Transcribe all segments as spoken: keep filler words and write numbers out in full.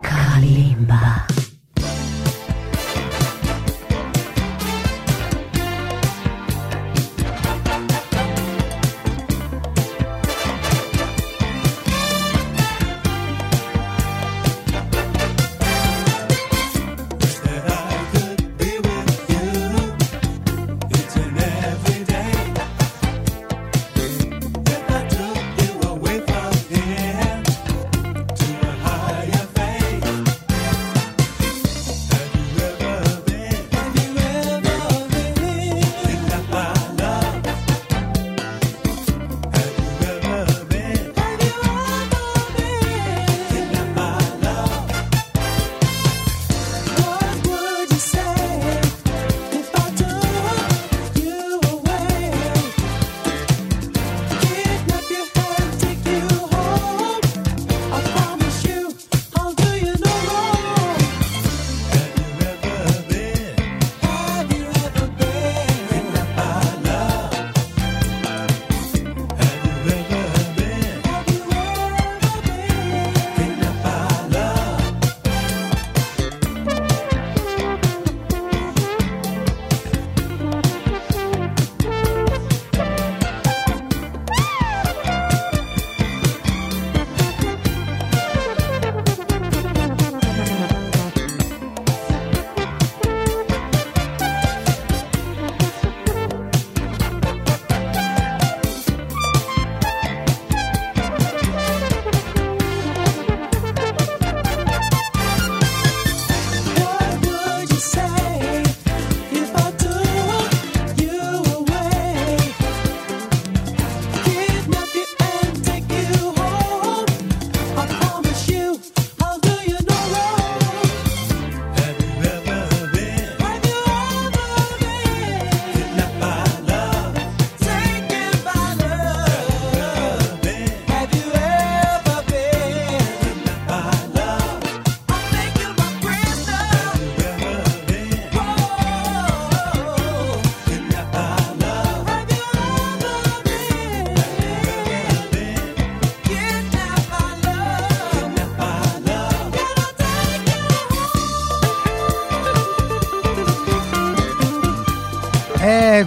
Kalimba.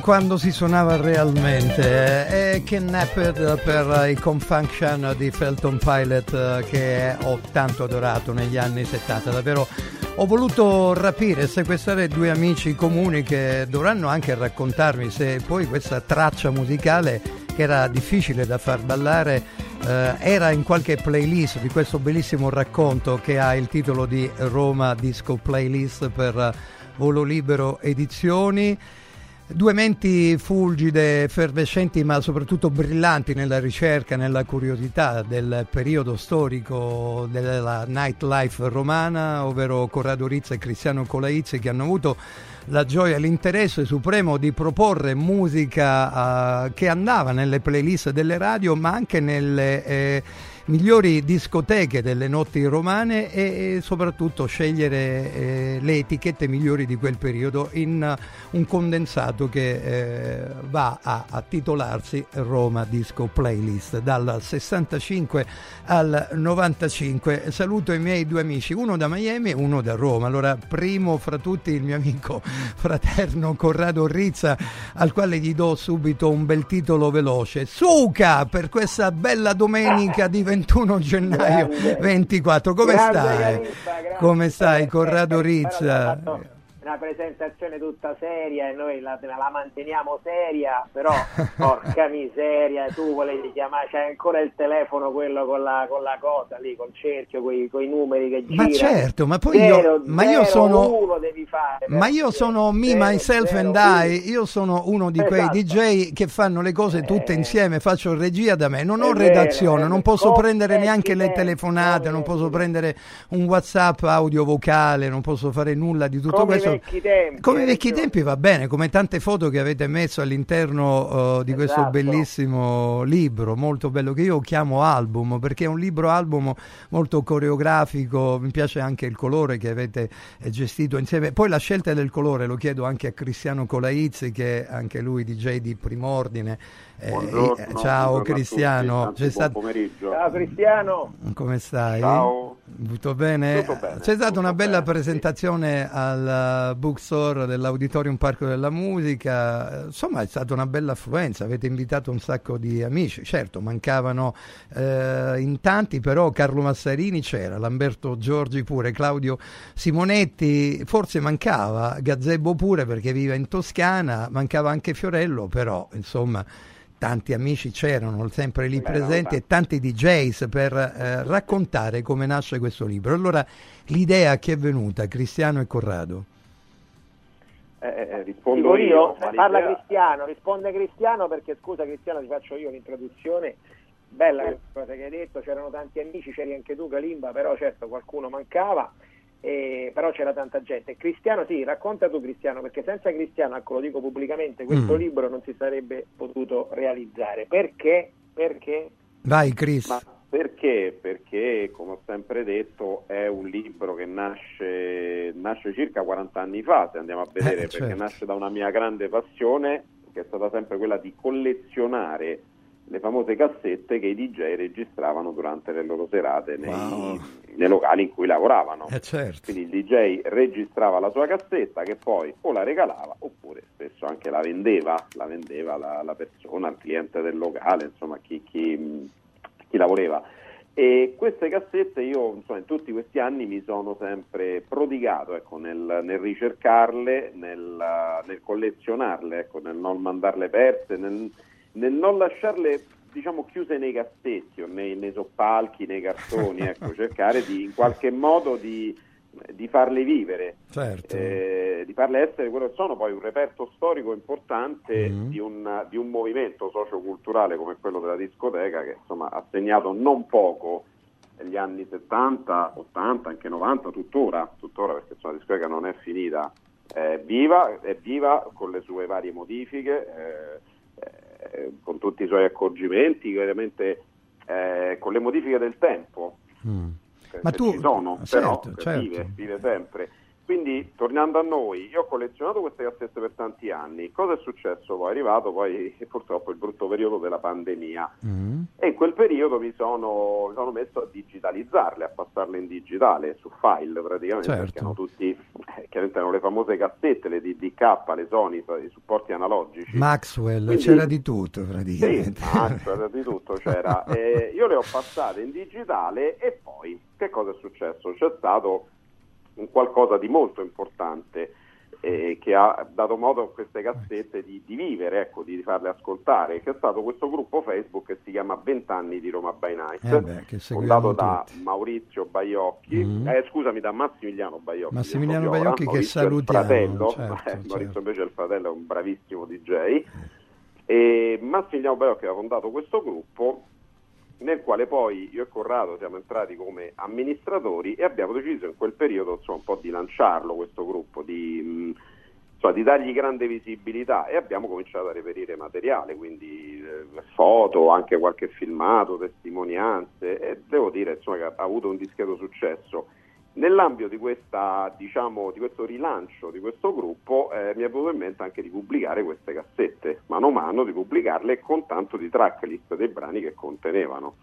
Quando si suonava realmente è eh, Kidnapped per i Confunction di Felton Pilot, eh, che ho tanto adorato negli anni settanta. Davvero ho voluto rapire e sequestrare due amici comuni che dovranno anche raccontarmi se poi questa traccia musicale, che era difficile da far ballare, eh, era in qualche playlist di questo bellissimo racconto che ha il titolo di Roma Disco Playlist per Volo Libero Edizioni. Due menti fulgide, effervescenti, ma soprattutto brillanti nella ricerca, nella curiosità del periodo storico della nightlife romana, ovvero Corrado Rizza e Cristiano Colaizzi, che hanno avuto la gioia e l'interesse supremo di proporre musica eh, che andava nelle playlist delle radio, ma anche nelle eh, migliori discoteche delle notti romane, e, e soprattutto scegliere eh, le etichette migliori di quel periodo in uh, un condensato che eh, va a, a titolarsi Roma Disco Playlist dal sessantacinque al novantacinque. Saluto i miei due amici, uno da Miami e uno da Roma. Allora, primo fra tutti il mio amico fraterno Corrado Rizza, al quale gli do subito un bel titolo veloce. Suca, per questa bella domenica di ventuno gennaio grazie. ventiquattro. Come grazie, stai? Gariba, come stai, Corrado Rizza? Una presentazione tutta seria e noi la, la manteniamo seria, però porca miseria, tu volevi chiamare, c'è ancora il telefono quello con la, con la cosa lì, col cerchio, coi, coi numeri che gira. Ma certo, ma poi zero, io, ma zero, io sono devi fare, ma io sono me, zero, myself zero, and I, uno. Io sono uno di esatto. quei D J che fanno le cose tutte eh. insieme, faccio regia da me, non ho è redazione, vero, non posso con prendere neanche le telefonate, vero, non posso prendere un WhatsApp audio vocale, non posso fare nulla di tutto questo. vecchi tempi. Come vecchi tempi va bene, come tante foto che avete messo all'interno uh, di esatto. questo bellissimo libro, molto bello, che io chiamo album, perché è un libro album molto coreografico. Mi piace anche il colore che avete gestito insieme. Poi la scelta del colore, lo chiedo anche a Cristiano Colaizzi, che è anche lui D J di prim'ordine. Eh, ciao buongiorno Cristiano, tutti, c'è buon stato... pomeriggio. Ciao Cristiano, come stai? Ciao. Tutto bene? Tutto bene. C'è stata tutto una bella bene, presentazione sì. al bookstore dell'Auditorium Parco della Musica, insomma è stata una bella affluenza, avete invitato un sacco di amici, certo mancavano eh, in tanti, però Carlo Massarini c'era, Lamberto Giorgi pure, Claudio Simonetti, forse mancava Gazebo pure perché vive in Toscana, mancava anche Fiorello, però insomma... tanti amici c'erano sempre lì Beh, presenti no, e tanti D Js per eh, raccontare come nasce questo libro. Allora, l'idea che è venuta, Cristiano e Corrado? Eh, eh, rispondo io. io. Parla l'idea... Cristiano, risponde Cristiano perché, scusa Cristiano, ti faccio io l'introduzione. Bella eh. cosa che hai detto, c'erano tanti amici, c'eri anche tu Calimba, però certo qualcuno mancava, eh, però c'era tanta gente. Cristiano, sì, racconta tu Cristiano, perché senza Cristiano, ecco lo dico pubblicamente, questo mm. libro non si sarebbe potuto realizzare. Perché? Perché? Vai Chris. Ma perché? Perché, come ho sempre detto, è un libro che nasce, nasce circa quaranta anni fa, se andiamo a vedere, eh, perché certo. nasce da una mia grande passione, che è stata sempre quella di collezionare le famose cassette che i D J registravano durante le loro serate nei, wow. nei locali in cui lavoravano. Eh certo. Quindi il D J registrava la sua cassetta, che poi o la regalava oppure spesso anche la vendeva, la vendeva la, la persona, il cliente del locale, insomma chi, chi, chi la voleva. E queste cassette io insomma in tutti questi anni mi sono sempre prodigato ecco, nel, nel ricercarle, nel, nel collezionarle, ecco, nel non mandarle perse, nel nel non lasciarle diciamo chiuse nei cassetti o nei, nei soppalchi, nei cartoni, ecco, cercare di in qualche modo di, di farle vivere, certo. eh, di farle essere quello che sono, poi un reperto storico importante mm. di, un, di un movimento socioculturale come quello della discoteca che insomma ha segnato non poco gli anni settanta, ottanta, anche novanta, tuttora, tuttora perché insomma, la discoteca non è finita, è viva, è viva con le sue varie modifiche, eh, con tutti i suoi accorgimenti, veramente eh, con le modifiche del tempo mm. che, ma tu ci sono, certo, però certo. Vive, vive sempre. Quindi tornando a noi, io ho collezionato queste cassette per tanti anni, cosa è successo? Poi è arrivato poi purtroppo il brutto periodo della pandemia mm. e in quel periodo mi sono, mi sono messo a digitalizzarle, a passarle in digitale, su file praticamente, certo. perché erano tutti, eh, chiaramente erano le famose cassette, le D D K, le Sony, i supporti analogici. Maxwell, quindi, c'era di tutto praticamente. Sì, Maxwell, di tutto c'era. Eh, io le ho passate in digitale e poi che cosa è successo? C'è stato... un qualcosa di molto importante eh, che ha dato modo a queste cassette di, di vivere, ecco, di farle ascoltare, che è stato questo gruppo Facebook che si chiama venti anni di Roma by Night, eh beh, fondato da Maurizio Baiocchi, mm. eh, scusami, da Massimiliano Baiocchi. Massimiliano Baiocchi che salutiamo. Fratello, certo, eh, certo. Maurizio invece è il fratello, è un bravissimo D J. E Massimiliano Baiocchi ha fondato questo gruppo, nel quale poi io e Corrado siamo entrati come amministratori e abbiamo deciso in quel periodo insomma un po' di lanciarlo questo gruppo, di, mh, insomma, di dargli grande visibilità e abbiamo cominciato a reperire materiale, quindi eh, foto, anche qualche filmato, testimonianze e devo dire insomma che ha avuto un discreto successo. Nell'ambito di questa diciamo di questo rilancio di questo gruppo eh, mi è venuto in mente anche di pubblicare queste cassette, mano a mano di pubblicarle con tanto di tracklist dei brani che contenevano.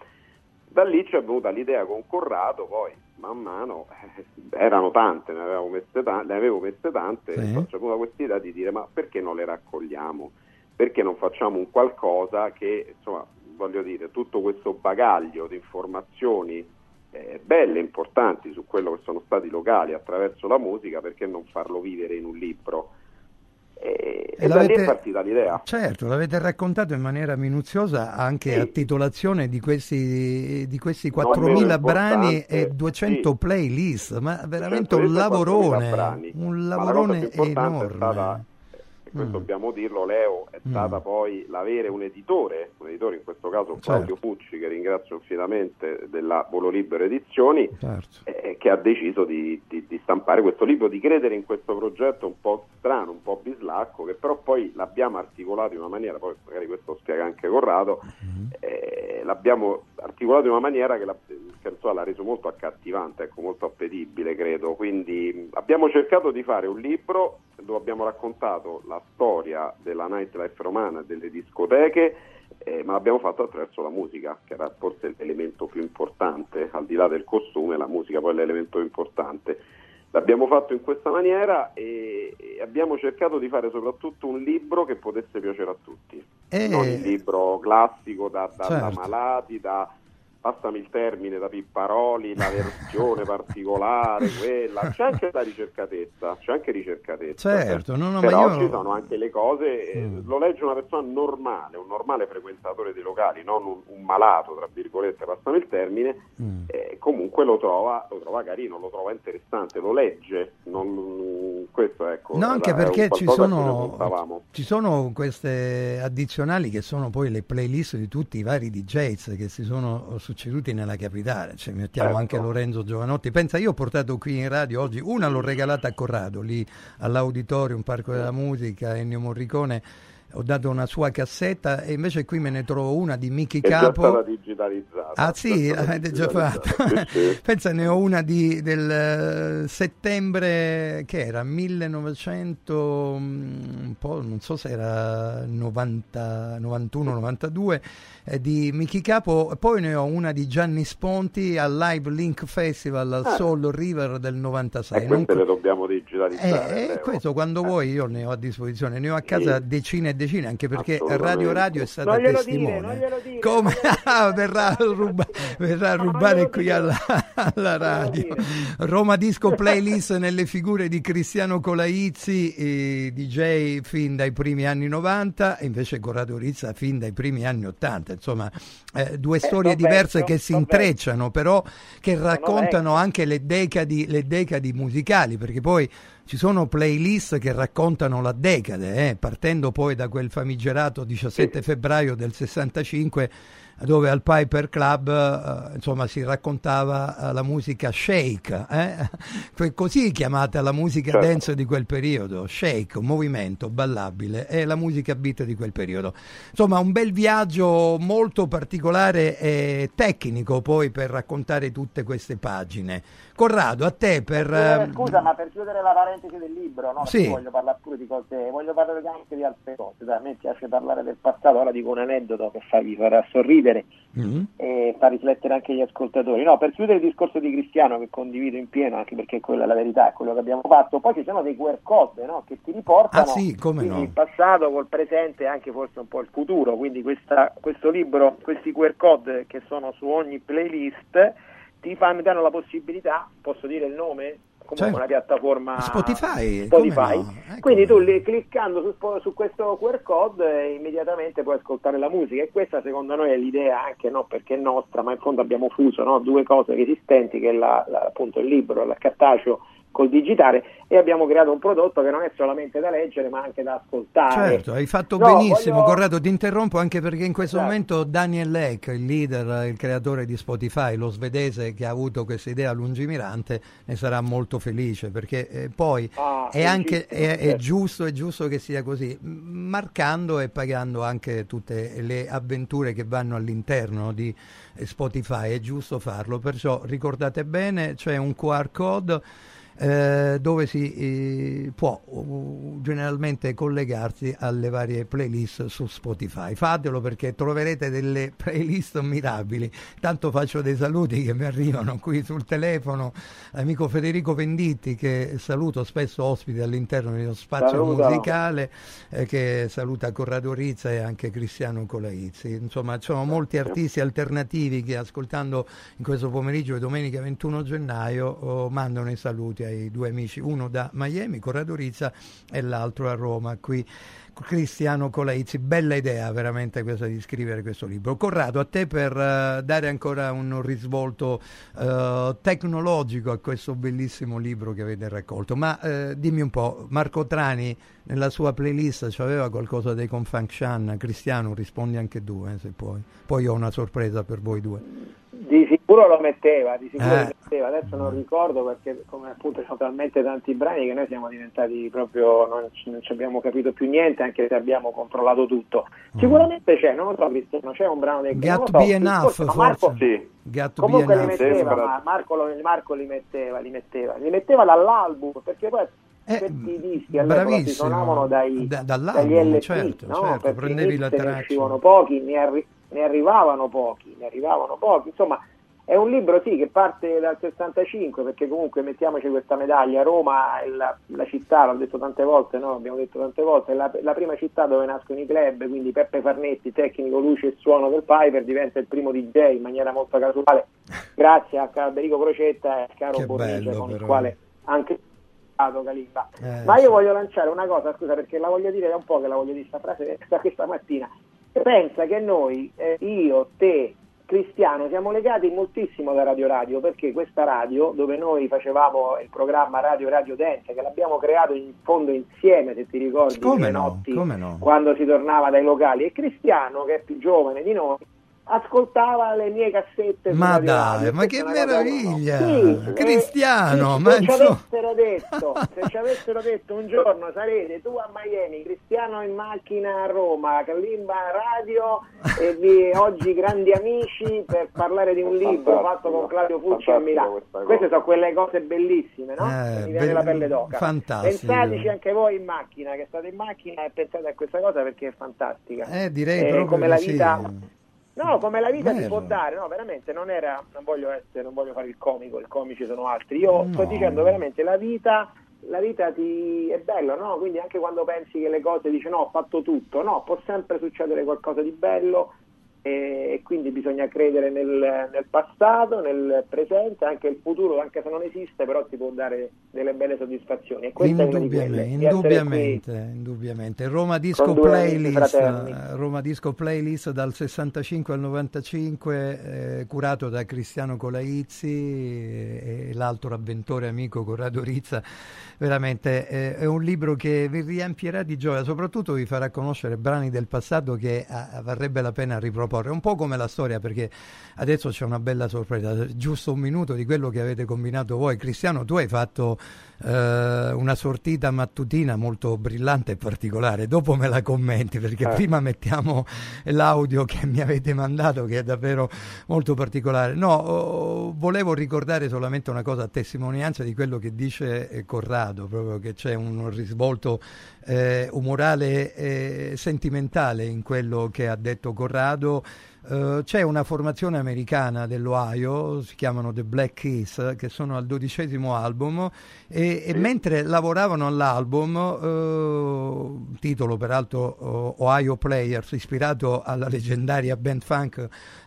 Da lì ci è venuta l'idea con Corrado, poi man mano eh, erano tante, ne avevo messe tante, ne avevo messe tante sì. e c'è venuta questa idea di dire ma perché non le raccogliamo? Perché non facciamo un qualcosa che, insomma, voglio dire, tutto questo bagaglio di informazioni Eh, belle, importanti su quello che sono stati locali attraverso la musica, perché non farlo vivere in un libro? E, e da lì è partita l'idea. Certo, l'avete raccontato in maniera minuziosa anche sì. a titolazione di questi, di questi quattromila brani e duecento sì. playlist, ma veramente un lavorone, un lavorone enorme. È stata, e questo mm. dobbiamo dirlo, Leo, è stata mm. poi l'avere un editore, un editore in questo caso Claudio certo. Pucci, che ringrazio infinitamente, della Volo Libero Edizioni, certo. eh, che ha deciso di, di, di stampare questo libro, di credere in questo progetto un po' strano, un po' bislacco, che però poi l'abbiamo articolato in una maniera, poi magari questo lo spiega anche Corrado, mm. eh, l'abbiamo articolato in una maniera che la, che, so, l'ha reso molto accattivante, ecco, molto appetibile, credo. Quindi abbiamo cercato di fare un libro dove abbiamo raccontato la storia della nightlife romana, delle discoteche, eh, ma l'abbiamo fatto attraverso la musica, che era forse l'elemento più importante, al di là del costume, la musica poi è l'elemento più importante. L'abbiamo fatto in questa maniera e abbiamo cercato di fare soprattutto un libro che potesse piacere a tutti, e... non il libro classico da, da, certo. da malati, da... passami il termine, da Pipparoli, la versione particolare, quella, c'è anche la ricercatezza, c'è anche ricercatezza. Certo, no, no, però ma io... ci sono anche le cose, eh, mm. lo legge una persona normale, un normale frequentatore dei locali, non un, un malato, tra virgolette, passami il termine, mm. eh, comunque lo trova, lo trova carino, lo trova interessante, lo legge, non, questo ecco. No, anche perché ci sono, ci sono queste addizionali che sono poi le playlist di tutti i vari D Js che si sono succeduti nella capitale, ci cioè, mettiamo certo. anche Lorenzo Giovanotti, pensa, io ho portato qui in radio oggi, una l'ho regalata a Corrado lì all'Auditorium Parco della Musica, Ennio Morricone, ho dato una sua cassetta, e invece qui me ne trovo una di Michi Capo. È già stata digitalizzata. Ah sì, l'avete già fatta. Pensa, ne ho una di, del settembre, che era millenovecento, un po', non so se era novanta, novantuno novantadue, eh, di Michi Capo. Poi ne ho una di Gianni Sponti al Live Link Festival al ah. Soul River del novantasei. E queste non... le dobbiamo digitalizzare. Eh, eh, questo quando eh. vuoi, io ne ho a disposizione, ne ho a casa sì. decine decine, anche perché Radio Radio è stata non testimone, non glielo dire, come verrà a ruba, verrà no, rubare qui alla, alla radio. Roma Disco Playlist nelle figure di Cristiano Colaizzi, eh, D J fin dai primi anni novanta, e invece Corrado Rizza fin dai primi anni ottanta, insomma eh, due eh, storie diverse penso, che si intrecciano penso. però che raccontano anche le decadi, le decadi musicali, perché poi ci sono playlist che raccontano la decade, eh, partendo poi da quel famigerato diciassette febbraio del sessantacinque, dove al Piper Club eh, insomma si raccontava la musica shake, eh? così chiamata la musica certo. dance di quel periodo, shake, movimento, ballabile, e la musica beat di quel periodo. Insomma un bel viaggio molto particolare e tecnico poi per raccontare tutte queste pagine. Corrado, a te per... Eh, scusa, ma per chiudere la parentesi del libro, no? Sì. Voglio parlare pure di cose, voglio parlare anche di altre cose, dai, a me piace parlare del passato, ora dico un aneddoto che fa, vi farà sorridere Mm-hmm. e fa riflettere anche gli ascoltatori. No, per chiudere il discorso di Cristiano, che condivido in pieno, anche perché quella è la verità, è quello che abbiamo fatto. Poi ci sono dei Q R code, no? che ti riportano ah, sì, come no. il passato col presente e anche forse un po' il futuro, quindi questa, questo libro, questi Q R code che sono su ogni playlist ti fanno, danno la possibilità, posso dire il nome? Comunque cioè, una piattaforma Spotify, Spotify. No? Ecco. Quindi tu li, cliccando su, su questo Q R code eh, immediatamente puoi ascoltare la musica, e questa secondo noi è l'idea anche, no perché è nostra, ma in fondo abbiamo fuso no? due cose esistenti, che è la, la, appunto il libro, il cartaceo col digitale, e abbiamo creato un prodotto che non è solamente da leggere ma anche da ascoltare. Certo, hai fatto no, benissimo voglio... Corrado, ti interrompo anche perché in questo esatto. momento Daniel Ek, il leader, il creatore di Spotify, lo svedese che ha avuto questa idea lungimirante, ne sarà molto felice, perché eh, poi ah, è anche è, è giusto è giusto che sia così, marcando e pagando anche tutte le avventure che vanno all'interno di Spotify, è giusto farlo. Perciò ricordate bene, c'è un Q R code Eh, dove si eh, può uh, generalmente collegarsi alle varie playlist su Spotify. Fatelo, perché troverete delle playlist mirabili. Tanto faccio dei saluti che mi arrivano qui sul telefono, l'amico Federico Venditti, che saluto, spesso ospite all'interno dello spazio Saluta. musicale, eh, che saluta Corrado Rizza e anche Cristiano Colaizzi. Insomma ci sono molti artisti alternativi che, ascoltando in questo pomeriggio di domenica ventuno gennaio, oh, mandano i saluti ai due amici, uno da Miami, Corrado Rizza, e l'altro a Roma, qui Cristiano Colaizzi. Bella idea veramente questa di scrivere questo libro. Corrado, a te per uh, dare ancora un risvolto uh, tecnologico a questo bellissimo libro che avete raccolto, ma uh, dimmi un po', Marco Trani nella sua playlist c'aveva qualcosa dei Confunction? Cristiano, rispondi anche tu eh, se puoi, poi ho una sorpresa per voi due. Di sicuro lo metteva, di sicuro eh. lo metteva, adesso non ricordo perché come appunto ci sono talmente tanti brani che noi siamo diventati proprio, non, non ci abbiamo capito più niente anche se abbiamo controllato tutto. Sicuramente c'è, non lo so Cristiano, c'è un brano del Got to be enough forse. Marco, sì. Got to comunque be li enough. metteva, ma Marco, lo, Marco li metteva, li metteva, li metteva dall'album perché poi Eh, questi dischi allora si suonavano dai, da, dagli L P, certo, no? Certo, perché prendevi la traccia, ne uscivano pochi, ne, arri- ne arrivavano pochi, ne arrivavano pochi, insomma è un libro sì che parte dal sessantacinque, perché comunque mettiamoci questa medaglia, Roma è la, la città, l'ho detto tante volte, no? Abbiamo detto tante volte, è la, la prima città dove nascono i club, quindi Peppe Farnetti, tecnico luce e suono del Piper, diventa il primo D J in maniera molto casuale, grazie a Alberico Crocetta e Caro Borrice, con però. il quale anche Calimba. Eh, ma io sì. voglio lanciare una cosa, scusa, perché la voglio dire da un po' che la voglio dire questa frase da questa mattina. Pensa che noi, eh, io, te, Cristiano, siamo legati moltissimo da Radio Radio, perché questa radio, dove noi facevamo il programma Radio Radio Dance, che l'abbiamo creato in fondo insieme, se ti ricordi, come no, notti, come no. quando si tornava dai locali, e Cristiano, che è più giovane di noi, ascoltava le mie cassette. Ma dai, ma che meraviglia! Sì, Cristiano, eh, ma se ci avessero detto, se ci avessero detto un giorno sarete tu a Miami, Cristiano in macchina a Roma, Calimba Radio e vi oggi grandi amici per parlare di un libro fatto con Claudio Pucci a Milano. Queste sono quelle cose bellissime, no? Eh, mi viene be- la pelle d'oca. Fantastico. Pensateci anche voi in macchina, che state in macchina e pensate a questa cosa perché è fantastica. Eh, direi eh, proprio come la vita. Sì. No, come la vita ti può dare, no, veramente non era, non voglio essere, non voglio fare il comico, il comici sono altri. Io no. sto dicendo veramente la vita, la vita ti è bello, no? Quindi anche quando pensi che le cose dici no, ho fatto tutto, no, può sempre succedere qualcosa di bello e, e quindi bisogna credere nel, nel passato, nel presente, anche il futuro, anche se non esiste, però ti può dare delle belle soddisfazioni. E questa indubbiamente, è una di quelle, indubbiamente, indubbiamente. Roma Disco Playlist, Roma Disco Playlist dal sessantacinque al novantacinque, eh, curato da Cristiano Colaizzi e, e l'altro avventore amico Corrado Rizza. Veramente eh, è un libro che vi riempirà di gioia, soprattutto vi farà conoscere brani del passato che a, varrebbe la pena riproporre, un po' come la storia, perché adesso c'è una bella sorpresa, giusto un minuto di quello che avete combinato voi. Cristiano, tu hai fatto Uh, una sortita mattutina molto brillante e particolare, dopo me la commenti perché eh. prima mettiamo l'audio che mi avete mandato, che è davvero molto particolare. No, oh, volevo ricordare solamente una cosa a testimonianza di quello che dice Corrado, proprio che c'è un risvolto eh, umorale e sentimentale in quello che ha detto Corrado. Uh, c'è una formazione americana dell'Ohio, si chiamano The Black Keys, che sono al dodicesimo album e, e mentre lavoravano all'album, uh, titolo peraltro uh, Ohio Players, ispirato alla legendaria band funk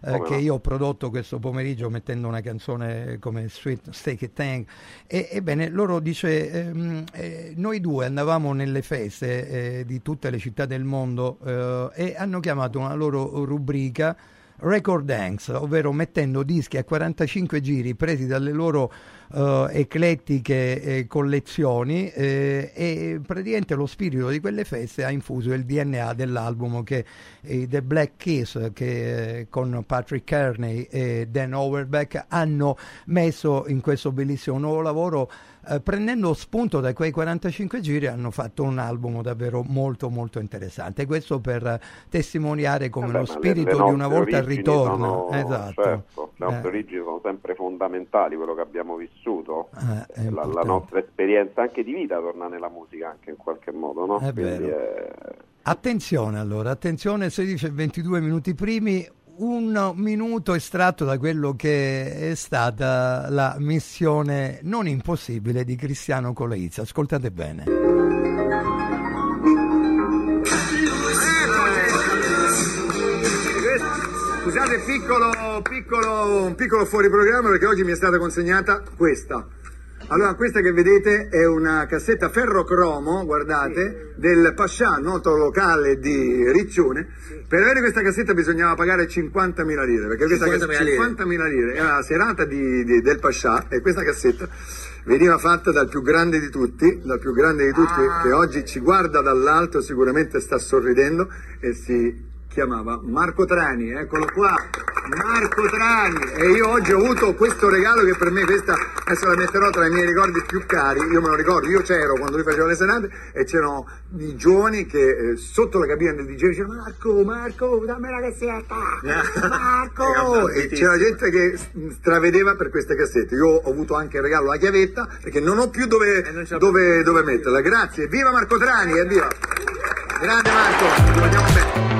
uh, oh, che no. io ho prodotto questo pomeriggio mettendo una canzone come Sweet Steak and Tang, e, ebbene loro dice ehm, eh, noi due andavamo nelle feste eh, di tutte le città del mondo eh, e hanno chiamato una loro rubrica Record Dance, ovvero mettendo dischi a quarantacinque giri presi dalle loro uh, eclettiche eh, collezioni eh, e praticamente lo spirito di quelle feste ha infuso il D N A dell'album che eh, The Black Keys, che eh, con Patrick Kearney e Dan Auerbach hanno messo in questo bellissimo nuovo lavoro. Uh, prendendo spunto da quei quarantacinque giri hanno fatto un album davvero molto molto interessante, questo per testimoniare come Vabbè, lo spirito le, le di una volta ritorna sono, esatto. certo, le nostre eh. origini sono sempre fondamentali, quello che abbiamo vissuto eh, la, la nostra esperienza anche di vita torna nella musica anche in qualche modo, no? È vero. È... attenzione allora, attenzione, sedici e ventidue minuti primi, un minuto estratto da quello che è stata la missione non impossibile di Cristiano Colaizzi. Ascoltate bene. Scusate, piccolo, piccolo, un piccolo fuori programma perché oggi mi è stata consegnata questa. Allora, questa che vedete è una cassetta ferrocromo, guardate, sì, del Pascià, noto locale di Riccione. Sì. Per avere questa cassetta bisognava pagare cinquantamila lire, perché questa cinquantamila lire era la serata di, di, del Pascià, e questa cassetta veniva fatta dal più grande di tutti, dal più grande di tutti, ah, che oggi ci guarda dall'alto, sicuramente sta sorridendo, e si chiamava Marco Trani, eccolo qua, Marco Trani. E io oggi ho avuto questo regalo, che per me questa, adesso la metterò tra i miei ricordi più cari. Io me lo ricordo, io c'ero quando lui faceva le serate e c'erano i giovani che eh, sotto la cabina del di gei dicevano: Marco, Marco, dammi la cassetta, Marco! E c'era gente che stravedeva per queste cassette. Io ho avuto anche il regalo, la chiavetta, perché non ho più dove, dove, dove metterla. Grazie, viva Marco Trani, evviva! Grande Marco, ti vogliamo bene.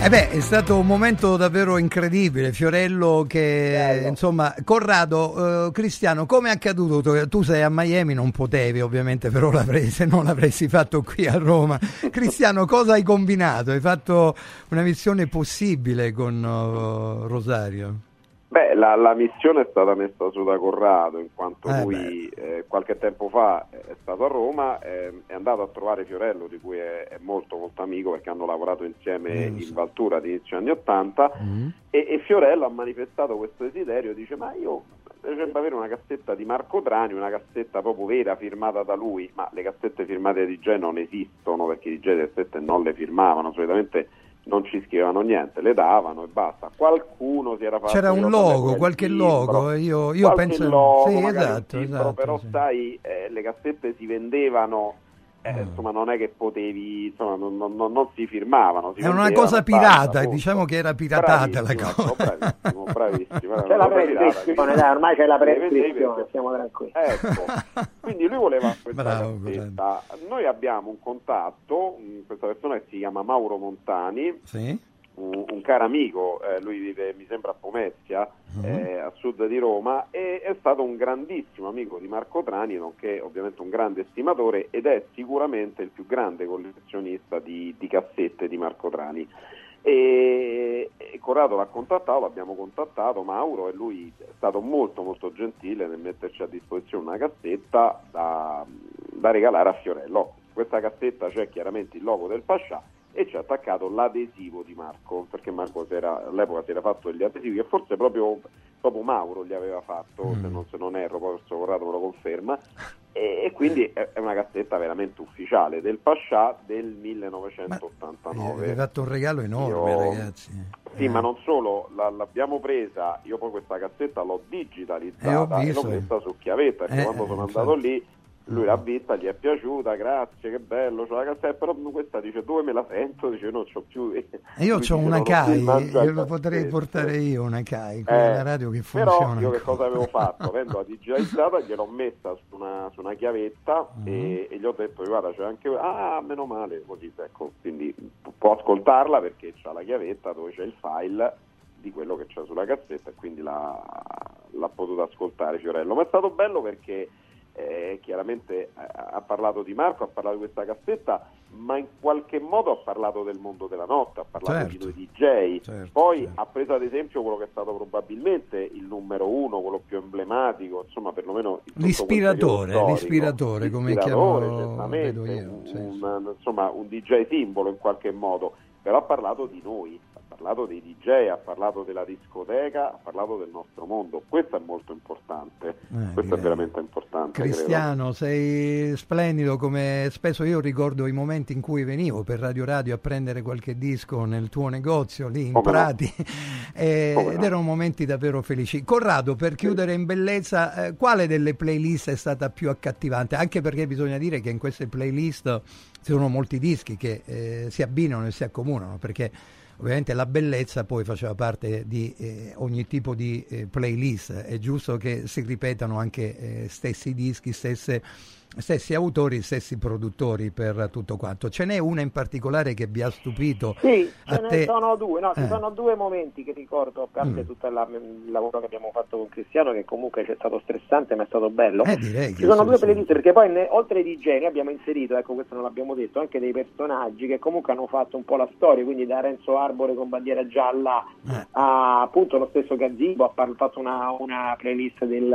Eh beh, è stato un momento davvero incredibile, Fiorello, che bello. Insomma, Corrado, eh, Cristiano, come è accaduto? Tu sei a Miami, non potevi ovviamente, però l'avrei, se non l'avresti fatto qui a Roma. Cristiano, cosa hai combinato? Hai fatto una missione possibile con uh, Rosario? Beh, la, la missione è stata messa su da Corrado, in quanto eh lui eh, qualche tempo fa è stato a Roma, eh, è andato a trovare Fiorello, di cui è, è molto molto amico, perché hanno lavorato insieme mm. in Valtura ad inizio anni ottanta, mm. e, e Fiorello ha manifestato questo desiderio, dice: ma io sembra avere una cassetta di Marco Trani, una cassetta proprio vera, firmata da lui. Ma le cassette firmate dai di gei non esistono, perché i di gei le cassette non le firmavano, solitamente non ci scrivevano niente, le davano e basta. Qualcuno si era fatto, c'era un logo, qualche logo, io, io qualche penso logo, sì, esatto, timbro, esatto, però sì. Sai, eh, le cassette si vendevano, eh, oh. insomma non è che potevi, insomma non, non, non si firmavano, si era una cosa pirata, basta, diciamo che era piratata, bravissimo, la cosa bravissimo, bravissimo, c'è la prescrizione, dai, ormai c'è la prescrizione, siamo tranquilli, ecco. Quindi lui voleva questa bravo, cassetta. Bravo. Noi abbiamo un contatto, questa persona che si chiama Mauro Montani, sì, un, un caro amico, eh, lui vive, mi sembra, a Pomezia, uh-huh. eh, a sud di Roma, e è stato un grandissimo amico di Marco Trani, nonché ovviamente un grande estimatore, ed è sicuramente il più grande collezionista di, di cassette di Marco Trani. E, e Corrado l'ha contattato, l'abbiamo contattato Mauro, e lui è stato molto molto gentile nel metterci a disposizione una cassetta da, da regalare a Fiorello. Questa cassetta c'è chiaramente il logo del Pascià e ci ha attaccato l'adesivo di Marco, perché Marco era, all'epoca si era fatto degli adesivi che forse proprio, proprio Mauro gli aveva fatto, mm. se, non, se non erro, poi forse Corrado me lo conferma, e, e quindi è, è una cassetta veramente ufficiale del Pascià del millenovecentottantanove. Mi ha fatto un regalo enorme, io, ragazzi. Sì, eh. ma non solo, la, l'abbiamo presa, io poi questa cassetta l'ho digitalizzata eh, e l'ho messa su chiavetta, perché eh, quando sono andato so. lì lui l'ha vista, gli è piaciuta, grazie, che bello, c'ho la cassetta, però questa dice: dove me la sento? Dice: non c'ho più. Io c'ho una C A I, io lo potrei portare io una C A I, quella eh, la radio che funziona. Però io che cosa avevo fatto? Avendo la digitalizzata, gliel'ho messa su una, su una chiavetta, mm-hmm. e, e gli ho detto: guarda, c'è anche, ah, meno male, così, ecco, quindi può ascoltarla perché c'ha la chiavetta dove c'è il file di quello che c'è sulla cassetta, e quindi la, l'ha potuta ascoltare Fiorello. Ma è stato bello perché Eh, chiaramente ha parlato di Marco, ha parlato di questa cassetta, ma in qualche modo ha parlato del mondo della notte, ha parlato certo. di D J, certo, poi certo. ha preso ad esempio quello che è stato probabilmente il numero uno, quello più emblematico, insomma, perlomeno l'ispiratore, storico, l'ispiratore, come chiamano, vedo io, un, certo. insomma, un D J simbolo in qualche modo, però ha parlato di noi, ha parlato dei D J, ha parlato della discoteca, ha parlato del nostro mondo. Questo è molto importante, eh, questo è veramente importante. Cristiano, credo. Sei splendido, come spesso io ricordo i momenti in cui venivo per Radio Radio a prendere qualche disco nel tuo negozio lì in come Prati, no? e, come ed no? erano momenti davvero felici. Corrado, per chiudere in bellezza, eh, quale delle playlist è stata più accattivante? Anche perché bisogna dire che in queste playlist ci sono molti dischi che eh, si abbinano e si accomunano, perché ovviamente la bellezza poi faceva parte di eh, ogni tipo di eh, playlist. È giusto che si ripetano anche eh, stessi dischi, stesse stessi autori, stessi produttori per tutto quanto. Ce n'è una in particolare che vi ha stupito? Sì, a ce ne te... sono due, no, ci eh. sono due momenti che ricordo, a parte mm. tutto la, il lavoro che abbiamo fatto con Cristiano, che comunque è stato stressante ma è stato bello. Eh, direi che ci sono due pellicole, perché poi ne, oltre ai D J abbiamo inserito, ecco questo non l'abbiamo detto, anche dei personaggi che comunque hanno fatto un po' la storia, quindi da Renzo Arbore con Bandiera Gialla eh. a appunto lo stesso Gazzibo, ha fatto una, una playlist del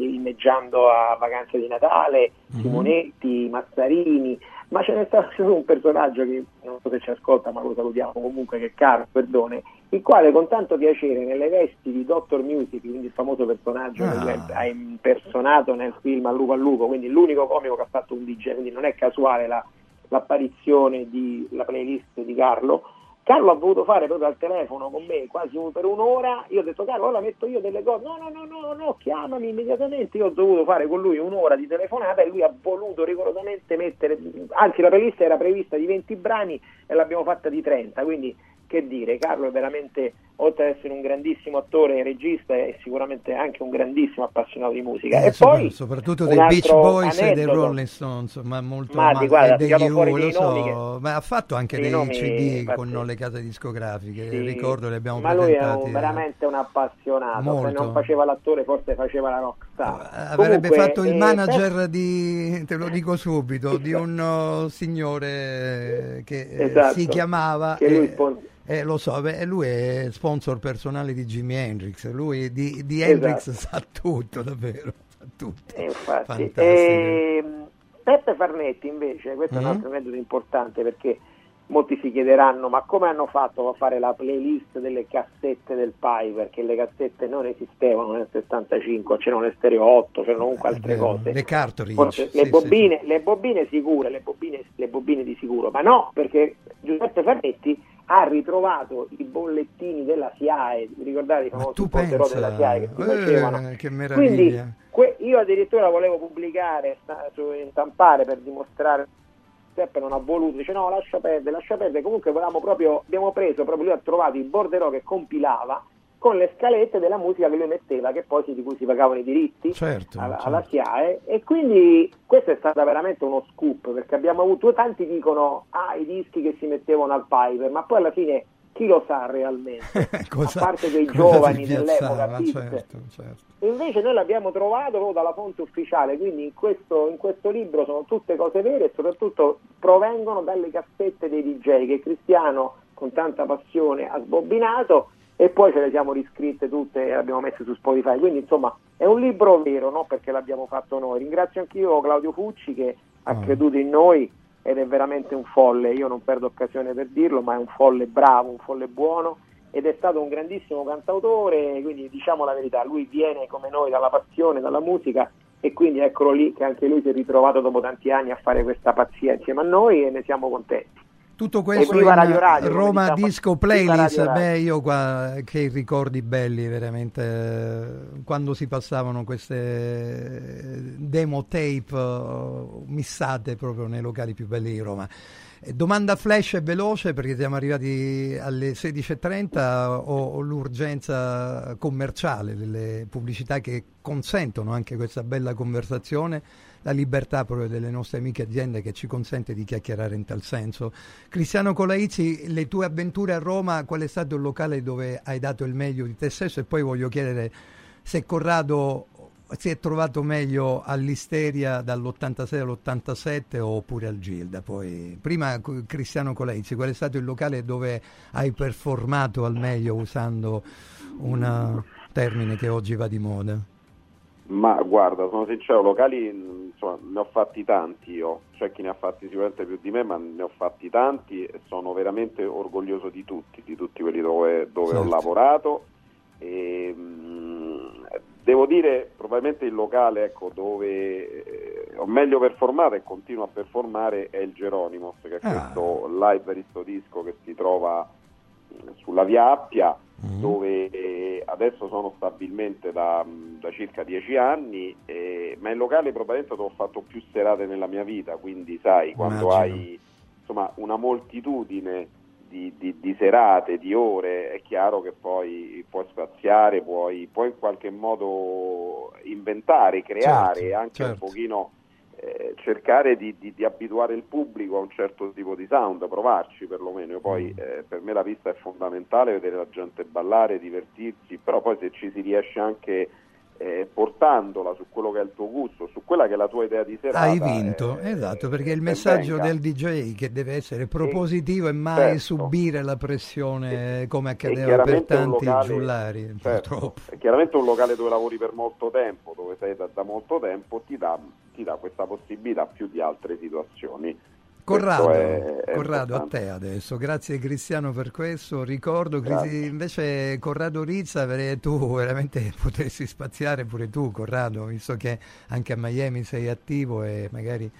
inneggiando a Vacanze di Natale, Simonetti, Mazzarini, ma ce n'è stato un personaggio che non so se ci ascolta, ma lo salutiamo comunque, che è Caro Perdone, il quale con tanto piacere nelle vesti di doctor Music, quindi il famoso personaggio ah. che ha impersonato nel film A Lupo a Lupo, quindi l'unico comico che ha fatto un D J, quindi non è casuale la, l'apparizione di la playlist di Carlo. Carlo ha voluto fare proprio al telefono con me quasi per un'ora, io ho detto Carlo ora metto io delle cose, no no no no no chiamami immediatamente, io ho dovuto fare con lui un'ora di telefonata e lui ha voluto rigorosamente mettere, anzi la playlist era prevista di venti brani e l'abbiamo fatta di trenta, quindi che dire, Carlo è veramente, oltre ad essere un grandissimo attore e regista, è sicuramente anche un grandissimo appassionato di musica. Eh, e sopra, poi soprattutto dei Beach Boys aneddoto. E dei Rolling Stones, ma molto ma di, guarda, degli U, lo so, che... ma ha fatto anche dei, dei C D infatti. Con le case discografiche, sì. Ricordo, le abbiamo ma presentati. Ma lui è un, veramente un appassionato, molto. Se non faceva l'attore forse faceva la rockstar. Avrebbe comunque, fatto il manager eh, di, te lo dico subito, esatto. Di un signore che esatto. si chiamava... Che lui eh, Eh, lo so, beh, lui è sponsor personale di Jimi Hendrix, lui di, di Hendrix esatto. sa tutto, davvero, sa tutto. Eh, infatti. Eh, Peppe Farnetti invece, questo mm-hmm. è un altro metodo importante, perché molti si chiederanno ma come hanno fatto a fare la playlist delle cassette del Pai, perché le cassette non esistevano nel sessantacinque, c'erano le stereo otto, c'erano comunque altre eh, cose, le cartridge, sì, le bobine, sì. le bobine sicure, le bobine, le bobine di sicuro, ma no, perché Giuseppe Farnetti ha ritrovato i bollettini della S I A E, ricordate i famosi porterò della S I A E che si eh, facevano? Che meraviglia! Quindi que- io addirittura volevo pubblicare, stampare per dimostrare, Seppe non ha voluto, dice no lascia perdere, lascia perdere, comunque volevamo proprio, abbiamo preso, proprio lui ha trovato i borderò che compilava con le scalette della musica che lui metteva, che poi di cui si pagavano i diritti certo, alla, certo. alla S I A E, e quindi questo è stato veramente uno scoop, perché abbiamo avuto, tanti dicono ah i dischi che si mettevano al Piper, ma poi alla fine chi lo sa realmente cosa, a parte quei giovani dell'epoca certo, certo. Invece noi l'abbiamo trovato dalla fonte ufficiale, quindi in questo, in questo libro sono tutte cose vere e soprattutto provengono dalle cassette dei D J che Cristiano con tanta passione ha sbobbinato e poi ce le siamo riscritte tutte e le abbiamo messe su Spotify, quindi insomma è un libro vero, no? Perché l'abbiamo fatto noi. Ringrazio anch'io Claudio Fucci che ha oh. creduto in noi ed è veramente un folle, io non perdo occasione per dirlo, ma è un folle bravo, un folle buono ed è stato un grandissimo cantautore, quindi diciamo la verità, lui viene come noi dalla passione, dalla musica e quindi eccolo lì che anche lui si è ritrovato dopo tanti anni a fare questa pazzia insieme a noi e ne siamo contenti. Tutto questo in Radio Radio, Roma diciamo, Disco Playlist, Radio Radio. Beh io qua che ricordi belli veramente, quando si passavano queste demo tape missate proprio nei locali più belli di Roma. Domanda flash e veloce perché siamo arrivati alle sedici e trenta, ho, ho l'urgenza commerciale delle pubblicità che consentono anche questa bella conversazione, la libertà proprio delle nostre amiche aziende che ci consente di chiacchierare in tal senso. Cristiano Colaizzi, le tue avventure a Roma, qual è stato il locale dove hai dato il meglio di te stesso? E poi voglio chiedere se Corrado si è trovato meglio all'Isteria dall'ottantasei all'ottantasette oppure al Gilda. Poi prima Cristiano Colaizzi, qual è stato il locale dove hai performato al meglio, usando un termine che oggi va di moda? Ma guarda, sono sincero, locali insomma, ne ho fatti tanti io, cioè chi ne ha fatti sicuramente più di me, ma ne ho fatti tanti e sono veramente orgoglioso di tutti, di tutti quelli dove, dove certo. ho lavorato e mh, devo dire probabilmente il locale ecco dove eh, ho meglio performato e continuo a performare è il Geronimos, che è ah. questo live aristodisco che si trova sulla Via Appia, mm. dove adesso sono stabilmente da, da circa dieci anni, eh, ma è il locale probabilmente dove ho fatto più serate nella mia vita, quindi sai, quando Immagino. hai insomma una moltitudine di, di, di serate, di ore, è chiaro che poi puoi spaziare, puoi, puoi in qualche modo inventare, creare certo, anche certo. un pochino eh, cercare di, di, di abituare il pubblico a un certo tipo di sound, provarci perlomeno. Io poi eh, per me la pista è fondamentale, vedere la gente ballare, divertirsi, però poi se ci si riesce anche Eh, portandola su quello che è il tuo gusto, su quella che è la tua idea di serata, hai vinto, eh, esatto, perché il messaggio venga. del D J che deve essere propositivo e, e mai certo. subire la pressione e, come accadeva per tanti locale, giullari certo. È chiaramente un locale dove lavori per molto tempo, dove sei da, da molto tempo, ti dà, ti dà questa possibilità più di altre situazioni. Corrado, è, è Corrado a te adesso, grazie Cristiano per questo ricordo. Grazie. Invece Corrado Rizza, tu veramente potresti spaziare pure tu, Corrado, visto che anche a Miami sei attivo, e magari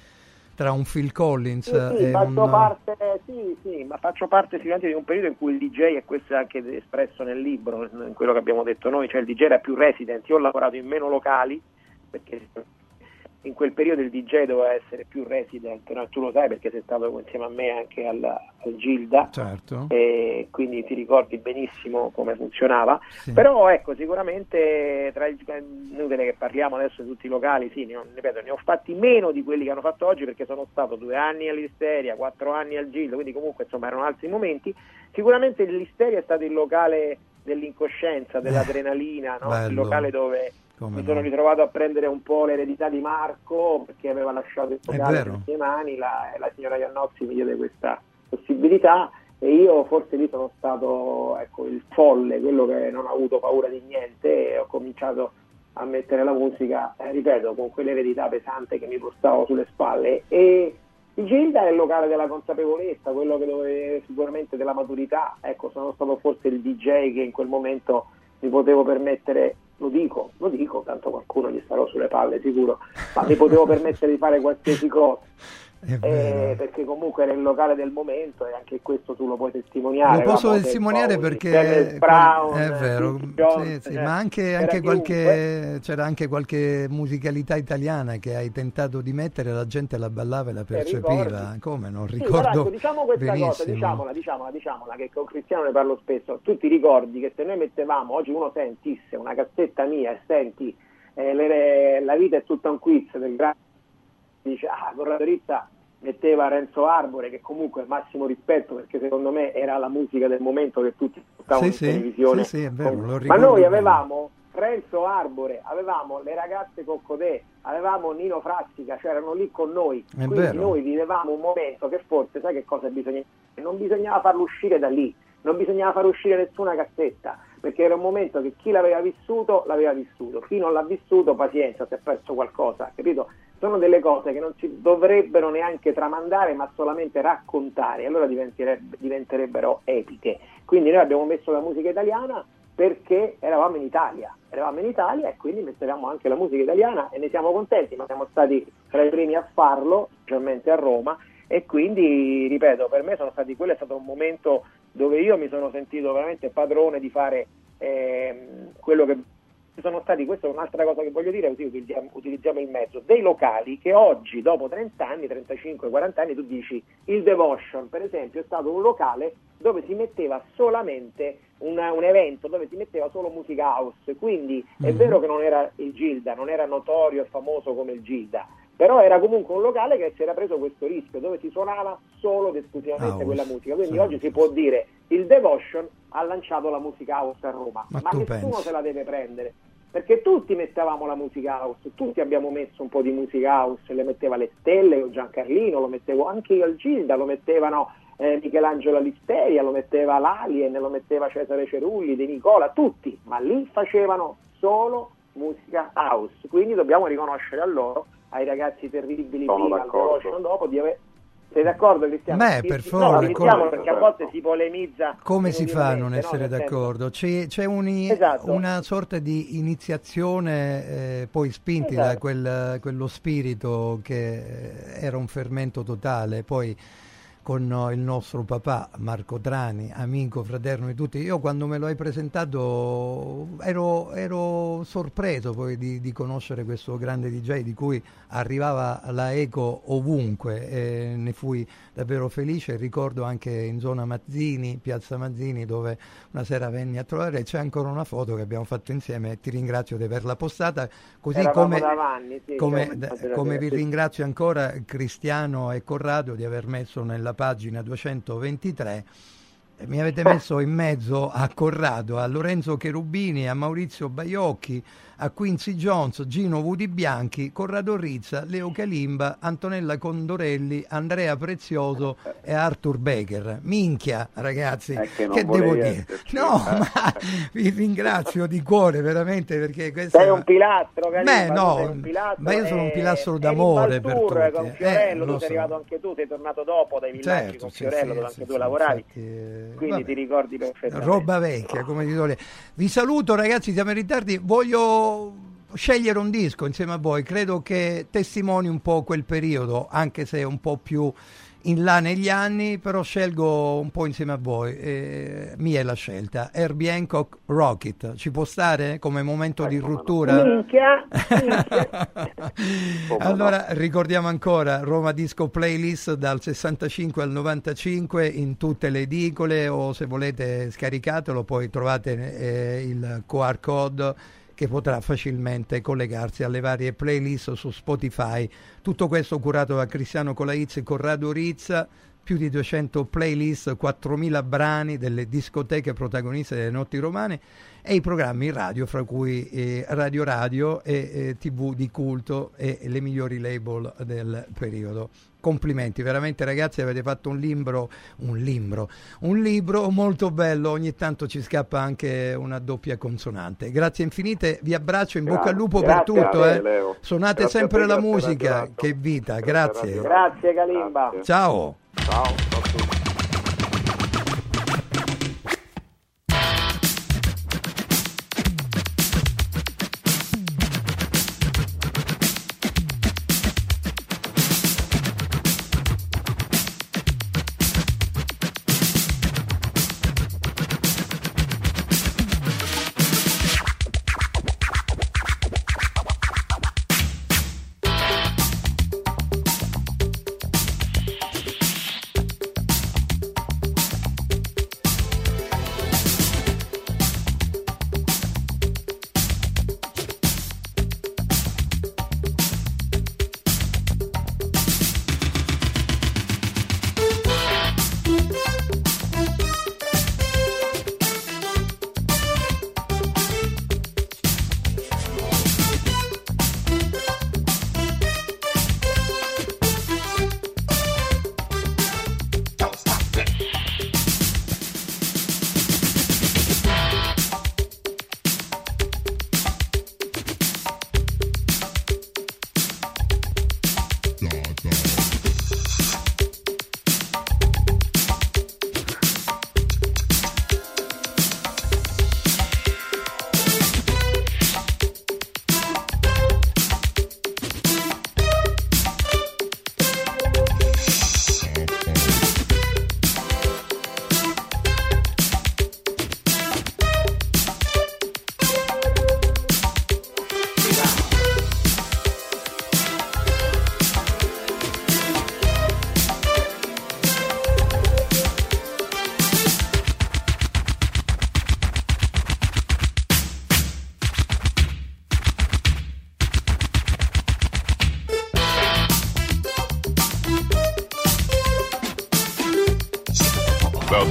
tra un Phil Collins sì, sì, e faccio un... parte, sì, sì, ma faccio parte sicuramente di un periodo in cui il D J, e questo è anche espresso nel libro, in quello che abbiamo detto noi, cioè il D J era più resident. Io ho lavorato in meno locali perché... in quel periodo il D J doveva essere più resident, no, tu lo sai perché sei stato insieme a me anche alla, al Gilda, certo. E quindi ti ricordi benissimo come funzionava, sì. Però ecco, sicuramente tra il, inutile che parliamo adesso di tutti i locali, sì, ne ho, ripeto, ne ho fatti meno di quelli che hanno fatto oggi, perché sono stato due anni all'Isteria, quattro anni al Gilda, quindi comunque insomma erano altri momenti. Sicuramente l'Isteria è stato il locale dell'incoscienza, dell'adrenalina, no? Il locale dove Come mi sono no. ritrovato a prendere un po' l'eredità di Marco, perché aveva lasciato il locale nelle mie mani, la, la signora Iannozzi mi diede questa possibilità, e io forse lì sono stato ecco il folle, quello che non ha avuto paura di niente, e ho cominciato a mettere la musica, eh, ripeto, con quell'eredità pesante che mi portavo sulle spalle. E Gilda è il locale della consapevolezza, quello che dove, sicuramente della maturità, ecco, sono stato forse il D J che in quel momento mi potevo permettere, lo dico, lo dico, tanto qualcuno gli starò sulle palle sicuro, ma mi potevo permettere di fare qualsiasi cosa, eh, perché comunque era il locale del momento, e anche questo tu lo puoi testimoniare. Lo posso testimoniare Paul, perché Brown, è vero, Jones, sì, sì, cioè, ma anche, anche qualche, c'era anche qualche musicalità italiana che hai tentato di mettere, la gente la ballava e la percepiva, eh, come non ricordo. Sì, però, ecco, diciamo questa benissimo. cosa, diciamola, diciamola, diciamola, che con Cristiano ne parlo spesso. Tu ti ricordi che se noi mettevamo, oggi uno sentisse una cassetta mia e senti eh, le, le, La vita è tutta un quiz del grande, dice, ah, Corrado Rizza metteva Renzo Arbore, che comunque massimo rispetto, perché secondo me era la musica del momento che tutti ascoltavano sì, in sì, televisione sì, sì, è vero, lo ma noi avevamo Renzo Arbore, avevamo le ragazze Coccodè, avevamo Nino Frassica, cioè erano lì con noi, è quindi vero. Noi vivevamo un momento che forse sai che cosa bisognava, non bisognava farlo uscire da lì, non bisognava far uscire nessuna cassetta, perché era un momento che chi l'aveva vissuto l'aveva vissuto, chi non l'ha vissuto pazienza, si è perso qualcosa, capito? Sono delle cose che non si dovrebbero neanche tramandare, ma solamente raccontare, allora diventerebbe, diventerebbero epiche. Quindi noi abbiamo messo la musica italiana perché eravamo in Italia, eravamo in Italia e quindi mettevamo anche la musica italiana, e ne siamo contenti, ma siamo stati tra i primi a farlo, specialmente a Roma, e quindi, ripeto, per me sono stati, quello è stato un momento dove io mi sono sentito veramente padrone di fare ehm, quello che... sono stati, questa è un'altra cosa che voglio dire, utilizziamo, utilizziamo il mezzo, dei locali che oggi dopo trenta anni, trentacinque, quaranta anni tu dici, il Devotion per esempio è stato un locale dove si metteva solamente una, un evento dove si metteva solo musica house, quindi è vero che non era il Gilda, non era notorio e famoso come il Gilda, però era comunque un locale che si era preso questo rischio, dove si suonava solo ed esclusivamente house, quella musica, quindi sì. Oggi si può dire il Devotion ha lanciato la musica house a Roma, ma, ma nessuno pensi? se la deve prendere, perché tutti mettevamo la musica house, tutti abbiamo messo un po' di musica house, le metteva Le Stelle, io Giancarlino, lo mettevo anche io al Gilda, lo mettevano eh, Michelangelo Listeria, lo metteva l'Alien, lo metteva Cesare Cerulli, De Nicola, tutti, ma lì facevano solo musica house, quindi dobbiamo riconoscere a loro, ai ragazzi terribili prima, al Devotion dopo, di avere... Sei d'accordo Cristiano? Beh, per forza, no, come... perché a volte si polemizza. Come si fa a non essere no? d'accordo? C'è, c'è un, esatto. una sorta di iniziazione eh, poi spinti esatto. da quel, quello spirito che era un fermento totale, poi con il nostro papà Marco Trani, amico fraterno di tutti. Io quando me lo hai presentato ero, ero sorpreso poi di, di conoscere questo grande D J di cui arrivava la eco ovunque, e ne fui davvero felice. Ricordo anche in zona Mazzini, piazza Mazzini, dove una sera venni a trovare, e c'è ancora una foto che abbiamo fatto insieme e ti ringrazio di averla postata, così come, davanti, sì, come, d- come vi ringrazio ancora Cristiano e Corrado di aver messo nella pagina duecentoventitré, mi avete messo in mezzo a Corrado, a Lorenzo Cherubini, a Maurizio Baiocchi, a Quincy Jones, Gino Vudi Bianchi, Corrado Rizza, Leo Calimba, Antonella Condorelli, Andrea Prezioso e Arthur Baker. Minchia ragazzi, eh che, che devo dire? No, eh. ma vi ringrazio di cuore veramente, perché questo sei un pilastro, Calimba. Beh, no, sei un pilastro, ma io sono un pilastro d'amore per tutti. Con Fiorello, eh, tu sei so. arrivato anche tu, sei tornato dopo dai villaggi, certo, con sì, Fiorello, sì, dove anche sì, tu sì, lavoravi. Infatti, quindi vabbè, ti ricordi perfettamente. Roba vecchia, come ti dico. Vi saluto ragazzi, siamo in ritardi. Voglio scegliere un disco insieme a voi, credo che testimoni un po' quel periodo, anche se un po' più in là negli anni, però scelgo un po' insieme a voi. Eh, mia è la scelta. Herbie Hancock, Rocket. Ci può stare come momento di rottura? Minchia, minchia. Allora ricordiamo ancora Roma Disco Playlist dal sessantacinque al novantacinque in tutte le edicole, o se volete scaricatelo, poi trovate eh, il Q R code che potrà facilmente collegarsi alle varie playlist su Spotify. Tutto questo curato da Cristiano Colaizzi e Corrado Rizza, più di duecento playlist, quattromila brani delle discoteche protagoniste delle notti romane e i programmi radio, fra cui eh, Radio Radio e eh, T V di culto e le migliori label del periodo. Complimenti, veramente ragazzi, avete fatto un libro, un libro, un libro molto bello, ogni tanto ci scappa anche una doppia consonante. Grazie infinite, vi abbraccio, in grazie, bocca al lupo per tutto, eh. Leo. Suonate grazie sempre te, la grazie, musica, grazie, che vita, grazie. Grazie, grazie Calimba. Grazie. Ciao. Ciao a tutti.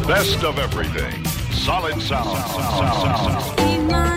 Best of everything. Solid sound. Solid sound. Solid sound. Solid sound.